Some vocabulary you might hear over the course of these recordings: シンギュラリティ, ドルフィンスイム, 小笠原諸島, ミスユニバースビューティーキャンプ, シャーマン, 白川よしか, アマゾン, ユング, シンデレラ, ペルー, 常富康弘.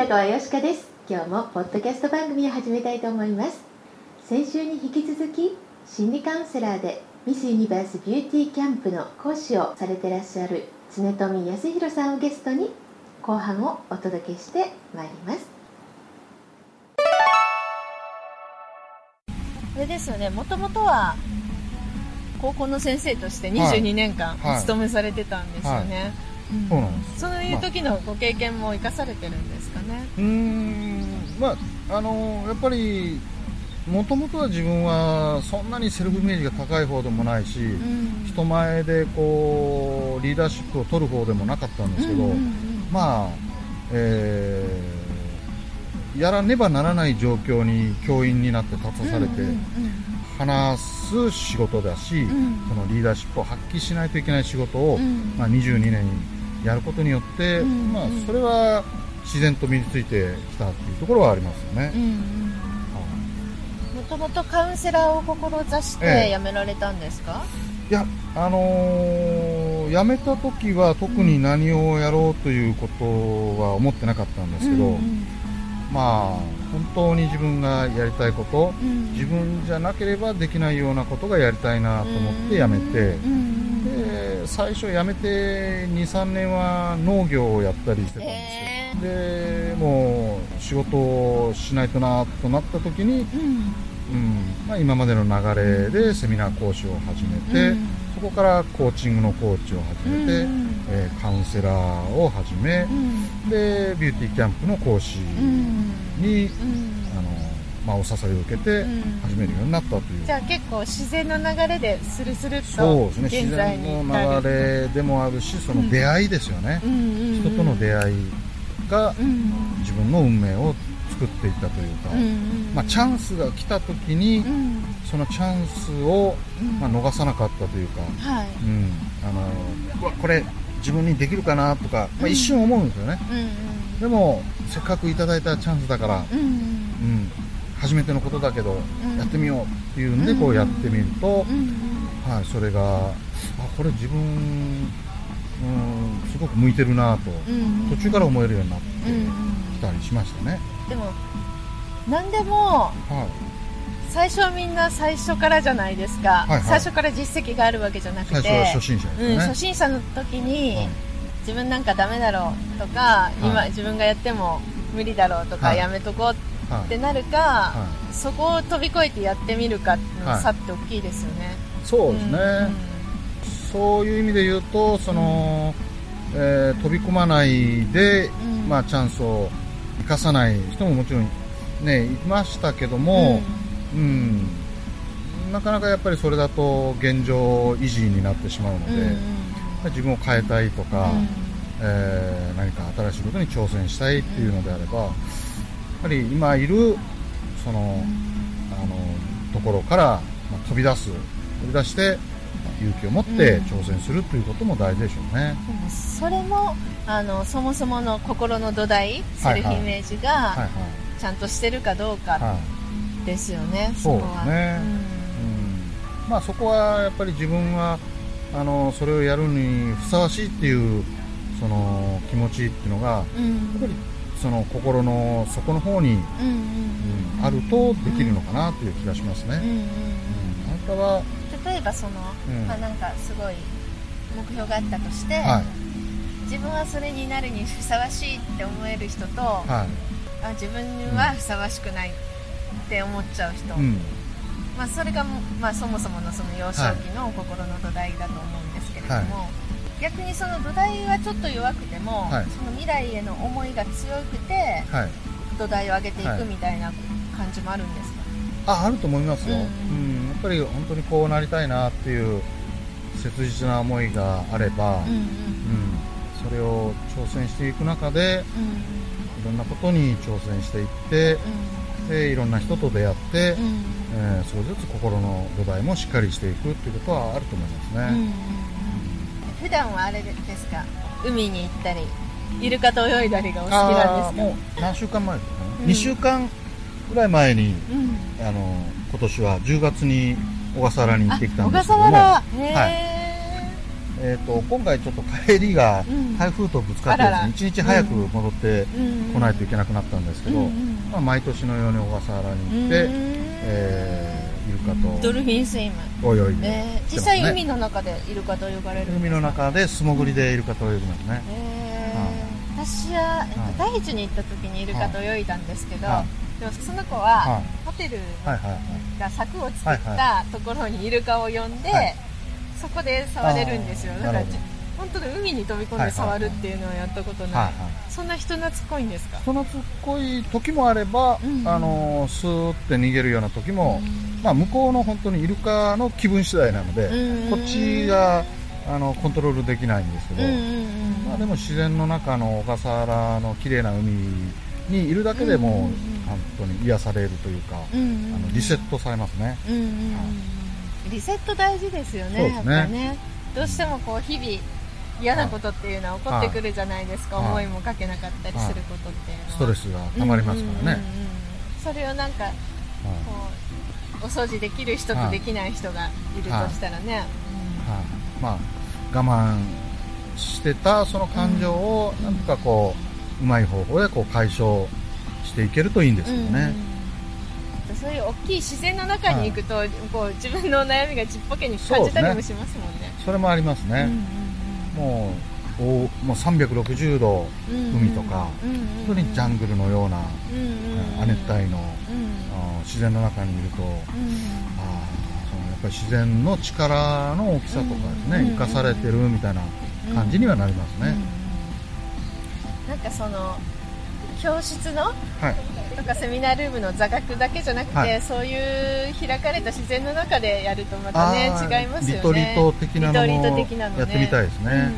白川よしかです。今日もポッドキャスト番組を始めたいと思います。先週に引き続き心理カウンセラーでミスユニバースビューティーキャンプの講師をされていらっしゃる常富康弘さんをゲストに後半をお届けしてまいります。あれですよね、もともとは高校の先生として22年間お勤めされてたんですよね、はいはいはい、そうなんです。そういう時のご経験も生かされてるんですかね。やっぱりもともとは自分はそんなにセルフイメージが高い方でもないし、人前でこうリーダーシップを取る方でもなかったんですけど、やらねばならない状況に教員になって立たされて、話す仕事だし、そのリーダーシップを発揮しないといけない仕事を、22年にやることによって、それは自然と身についてきたっていうところはありますよね。もともとカウンセラーを志して辞められたんですか？いや、辞めた時は特に何をやろうということは思ってなかったんですけど、本当に自分がやりたいこと、自分じゃなければできないようなことがやりたいなと思って辞めて、最初辞めて 2,3 年は農業をやったりしてたんですよ、でもう仕事をしないとなとなった時に、今までの流れでセミナー講師を始めて、そこからコーチングのコーチを始めて、カウンセラーを始め、でビューティーキャンプの講師に、お誘いを受けて始めるようになったという、じゃあ結構自然の流れでスルスルっと現在に至る、自然の流れでもあるし、その出会いですよね、人との出会いが自分の運命を作っていったというか、チャンスが来た時に、そのチャンスを、逃さなかったというか、これ自分にできるかなとか、一瞬思うんですよね、でもせっかくいただいたチャンスだから、初めてのことだけど、やってみようっていうんでこうやってみると、それがこれ自分、すごく向いてるなと、途中から思えるようになってきたりしましたね。でも何でも、最初はみんな最初からじゃないですか、最初から実績があるわけじゃなくて、最初は初心者ですね、初心者の時に、自分なんかダメだろうとか、今自分がやっても無理だろうとか、やめとこうってなるか、そこを飛び越えてやってみるかの差って大きいですよね、そうですね、そういう意味で言うと、その、飛び込まないで、チャンスを生かさない人ももちろんねいましたけども、なかなかやっぱりそれだと現状維持になってしまうので、自分を変えたいとか、何か新しいことに挑戦したいっていうのであれば、やっぱり今いるその、ところから飛び出して勇気を持って挑戦するということも大事でしょうね。でもそれもそもそもの心の土台、セルフイメージがちゃんとしてるかどうかですよね。そこはね、そこはやっぱり自分はそれをやるにふさわしいっていうその気持ちっていうのが、やっぱりその心の底の方にあるとできるのかなという気がしますね。あなたは例えばその、なんかすごい目標があったとして、自分はそれになるにふさわしいって思える人と、自分はふさわしくないって思っちゃう人、それが、そもそものその幼少期の心の土台だと思うんですけれども、逆にその土台はちょっと弱くても、その未来への思いが強くて、土台を上げていくみたいな感じもあるんですか？あると思いますよ、やっぱり本当にこうなりたいなっていう切実な思いがあれば、それを挑戦していく中で、いろんなことに挑戦していって、でいろんな人と出会って、少しずつ心の土台もしっかりしていくっていうことはあると思いますね、普段はあれですか、海に行ったりイルカと泳いだりがお好きなんですか？もう何週間前ですかね、2週間ぐらい前に、今年は10月に小笠原に行ってきたんですけども、小笠原、今回ちょっと帰りが台風とぶつかってですね、1日早く戻ってこないといけなくなったんですけど、まあ、毎年のように小笠原に行って、イルカとドルフィンスイム泳いで、ね、実際海の中でイルカと泳がれるんですか？海の中で素潜りでイルカと泳ぎますね、私は、第一に行った時にイルカと泳いだんですけど、でもその子はホテルが柵を作ったところにイルカを呼んで、そこで触れるんですよ。だから本当に海に飛び込んで触るっていうのはやったことない、そんな人懐っこいんですか？人懐っこい時もあれば、スーッて逃げるような時も、まあ、向こうの本当にイルカの気分次第なので、こっちがコントロールできないんですけど、まあ、でも自然の中の小笠原の綺麗な海にいるだけでも本当に癒されるというか、リセットされますね、リセット大事ですよ ね、 そうですね。やっぱね、どうしてもこう日々嫌なことっていうのは起こってくるじゃないですか、思いもかけなかったりすることっていうのはストレスがたまりますからね、それをなんかこうお掃除できる人とできない人がいるとしたらね、まあ、我慢してたその感情をなんとかこううまい方法でこう解消していけるといいんですけどね、そういう大きい自然の中に行くと、こう自分の悩みがちっぽけに感じたりもしますもんね。それもありますね、もう360度海とか、本当にジャングルのような、亜熱帯の、自然の中にいると、やっぱり自然の力の大きさとかですね、生かされてるみたいな感じにはなりますね、なんかその教室の、とかセミナールームの座学だけじゃなくて、そういう開かれた自然の中でやるとまたね違いますよね。リトリート的なのもやってみたいですね。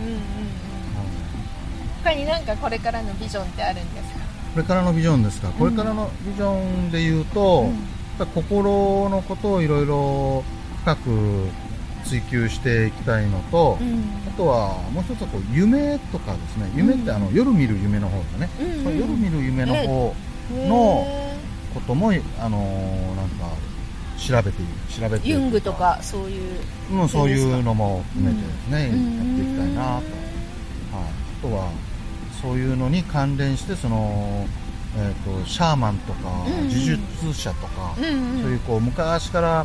他に何かこれからのビジョンってあるんですか？これからのビジョンですか？これからのビジョンで言うと、心のことをいろいろ深く追求していきたいのと、あとはもう一つはこう夢とかですね、夢って夜見る夢の方だね、その夜見る夢の方のこともなんか調べてユングとかそういう、そういうのも含めてですね、やっていきたいなと、あとはそういうのに関連してそのシャーマンとか呪術者とか、そういうこう昔から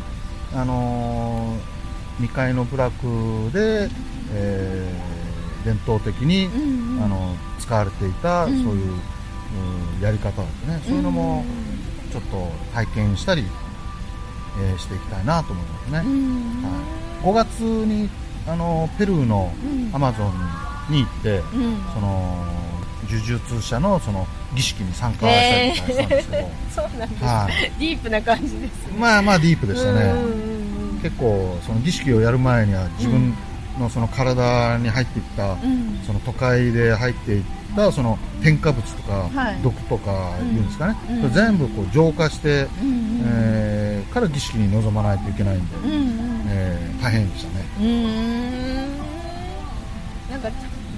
2階の部落で、伝統的に、使われていた、そういう、やり方ですね、そういうのもちょっと体験したり、していきたいなと思いますね、5月にペルーのアマゾンに行って、その呪術者のその儀式に参加したりとかしたんですけど、そうなんです、ディープな感じですね。まあディープでしたね、結構その儀式をやる前には自分のその体に入っていった、その都会で入っていったその添加物とか毒とかいうんですかね、それ全部こう浄化して、から儀式に臨まないといけないんで、大変でしたね。なんか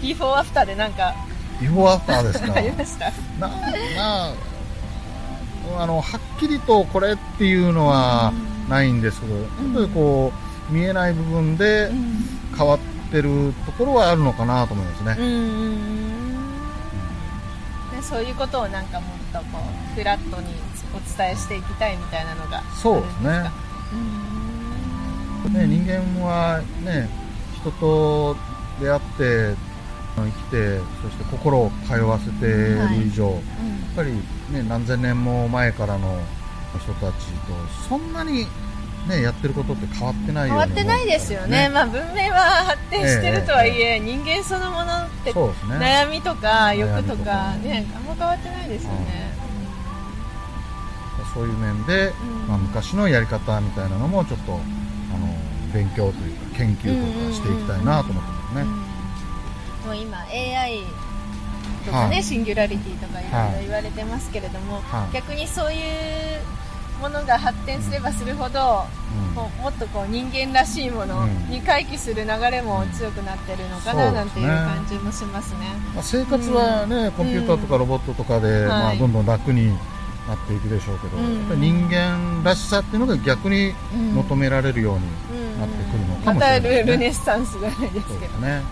ビフォーアフターでなんかビフォーアフターですか？ありました。はっきりとこれっていうのはないんですけど、本当にこう見えない部分で変わってるところはあるのかなと思いますね、そういうことをなんかもっとこうフラットにお伝えしていきたいみたいなのがそうですね、人間はね、人と出会って生きて、そして心を通わせている以上、やっぱり、何千年も前からの人たちとそんなに、やってることって変わってないよね。変わってないですよね、まあ、文明は発展してるとはいえ、人間そのものって、悩みとか欲とか、あんま変わってないですよね、そういう面で、昔のやり方みたいなのもちょっと勉強というか研究とかしていきたいなと思ってますね、もう今 AI とかね、シンギュラリティとかいろいろ言われてますけれども、逆にそういうものが発展すればするほど、もっとこう人間らしいものに回帰する流れも強くなってるのかな、なんていう感じもしますね、生活はね、コンピューターとかロボットとかで、どんどん楽になっていくでしょうけど、うん、やっぱり人間らしさっていうのが逆に求められるようになってくるのかもしれないですね、またルネッサンスじゃないですけどね。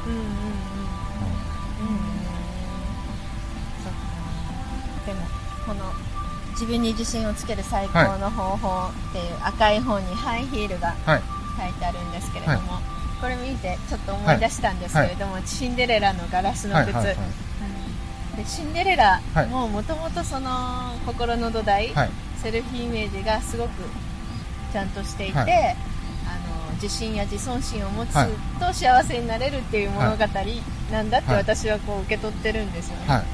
でもこの自分に自信をつける最高の方法っていう赤い本にハイヒールが書いてあるんですけれども、はい、これ見てちょっと思い出したんですけれども、はいはい、シンデレラのガラスの靴、はいはいはい、でシンデレラももともとその心の土台、はい、セルフイメージがすごくちゃんとしていて、はい、自信や自尊心を持つと幸せになれるっていう物語なんだって私はこう受け取ってるんですよね、はいはい、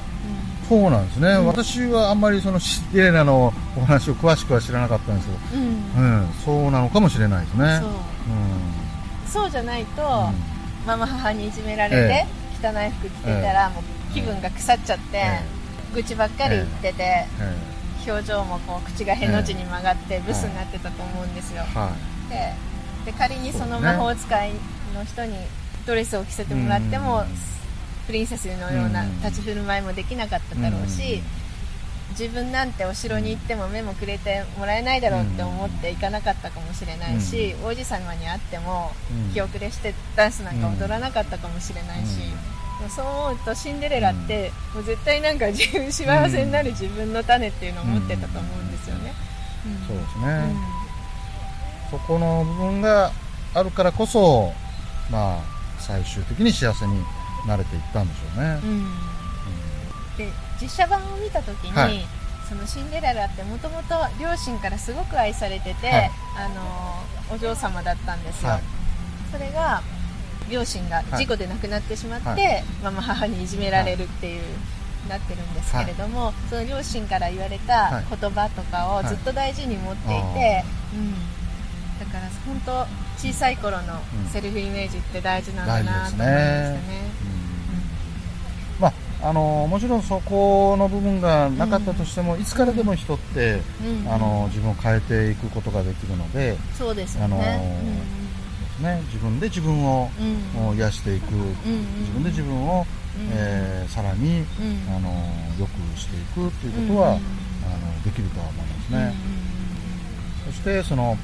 そうなんですね、うん、私はあんまりそのシンデレラのお話を詳しくは知らなかったんですけど、うんうん、そうなのかもしれないですね。そう、うん、そうじゃないと、うん、ママ母にいじめられて、汚い服着てたら、もう気分が腐っちゃって、愚痴ばっかり言ってて、表情もこう口がへの字に曲がってブスになってたと思うんですよ、はい、で仮にその魔法使いの人にドレスを着せてもらっても、ね、プリンセスのような立ち振る舞いもできなかっただろうし、自分なんてお城に行っても目もくれてもらえないだろうって思って行かなかったかもしれないし、うん、王子様に会っても気後れしてダンスなんか踊らなかったかもしれないし、うん、そう思うとシンデレラってもう絶対なんか自分幸せになる自分の種っていうのを持ってたと思うんですよね、うんうん、そうですね、うん、そこの部分があるからこそ、まあ、最終的に幸せになれていったんでしょうね、うん、で実写版を見たときに、はい、そのシンデレラってもともと両親からすごく愛されてて、はい、お嬢様だったんですよ、はい、それが両親が事故で亡くなってしまって、はい、ママ母にいじめられるっていう、はい、なってるんですけれども、はい、その両親から言われた言葉とかをずっと大事に持っていて、はいはい、うん、だから本当小さい頃のセルフイメージって大事なんだなと思いましたね。もちろんそこの部分がなかったとしても、うん、いつからでも人って、うん、自分を変えていくことができるので、そうですよね、うん、ね、自分で自分を、うん、癒していく、うん、自分で自分を、うん、さらに、うん、良くしていくということは、うん、できるとは思いますね、うん、そしてその、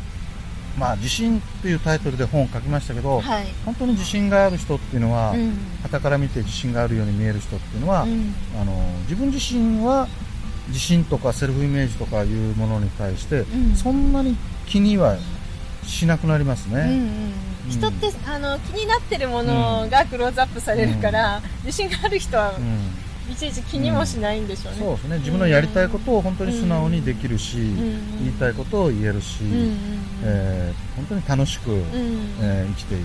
まあ、自信っていうタイトルで本を書きましたけど、はい、本当に自信がある人っていうのは、うん、傍から見て自信があるように見える人っていうのは、うん、自分自身は自信とかセルフイメージとかいうものに対して、うん、そんなに気にはしなくなりますね、うんうん、人って気になってるものがクローズアップされるから、うん、自信がある人は、うん、いちいち気にもしないんでしょうね、うん、そうですね、自分のやりたいことを本当に素直にできるし、うんうん、言いたいことを言えるし、うんうん、本当に楽しく、うん、生きていく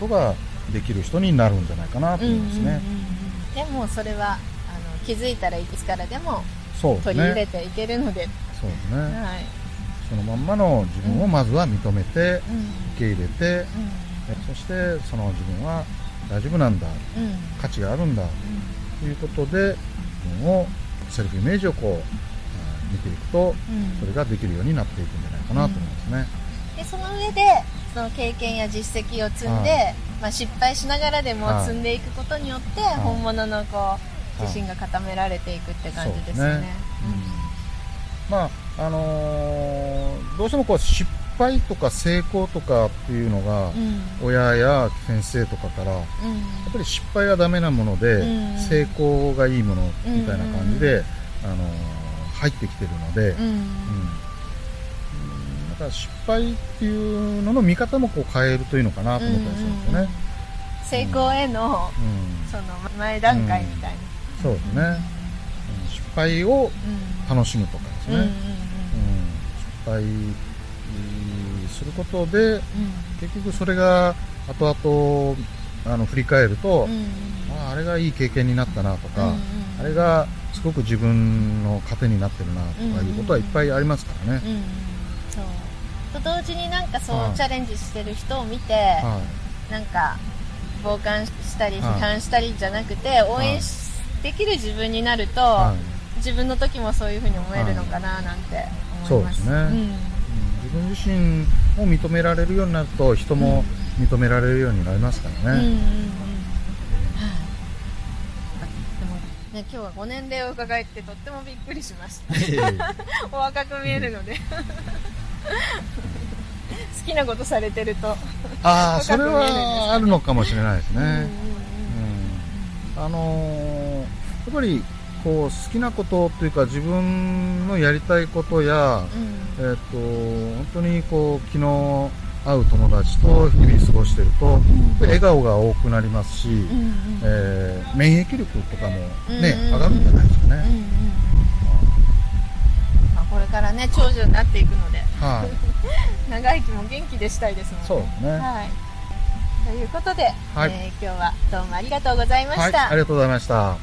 ことができる人になるんじゃないかなと思いますね、うんうんうん、でもそれは気づいたらいつからでも取り入れていけるので、そうですね、はい、そのまんまの自分をまずは認めて、うん、受け入れて、うん、そしてその自分は大丈夫なんだ、うん、価値があるんだ、うん、ということで自分をセルフイメージをこう見ていくと、うん、それができるようになっていくんじゃないかなと思いますね、うん、でその上でその経験や実績を積んで、まあ、失敗しながらでも積んでいくことによって本物のこう自信が固められていくって感じですよね。まあどうしてもこう失敗とか成功とかっていうのが、うん、親や先生とかから、うん、やっぱり失敗はダメなもので、うん、成功がいいものみたいな感じで、うん、入ってきてるので、うんうん、失敗っていうのの見方もこう変えるというのかなと思ったりするんですよね、成功へ の、うん、その前段階みたいな、うん、そうですね、うん、失敗を楽しむとかですね、うんうんうんうん、失敗することで、うん、結局それが後々振り返ると、うんうん、あれがいい経験になったなとか、うんうん、あれがすごく自分の糧になってるなとかいうことはいっぱいありますからね、うんうんうん、と同時になんかそう、はい、チャレンジしてる人を見て、はい、なんか傍観したり批判したりじゃなくて、はい、応援できる自分になると、はい、自分の時もそういうふうに思えるのかななんて思います、はい、そうですね、うん、自分自身を認められるようになると人も認められるようになりますからね、うんうんうんうん、でもね、今日はご年齢を伺ってとってもびっくりしましたお若く見えるので好きなことされてるとあ、それはあるのかもしれないですね。うん、やっぱりこう好きなことというか自分のやりたいことや、うん、本当にこう昨日会う友達と日々過ごしてると、うん、笑顔が多くなりますし、うん、免疫力とかも、ね、うん、上がるんじゃないですかね。うんうんうん、まあ、これからね長寿になっていくので、はい、長生きも元気でしたいですもんね。そうですね、はい、ということで、はい、今日はどうもありがとうございました。はい、ありがとうございました。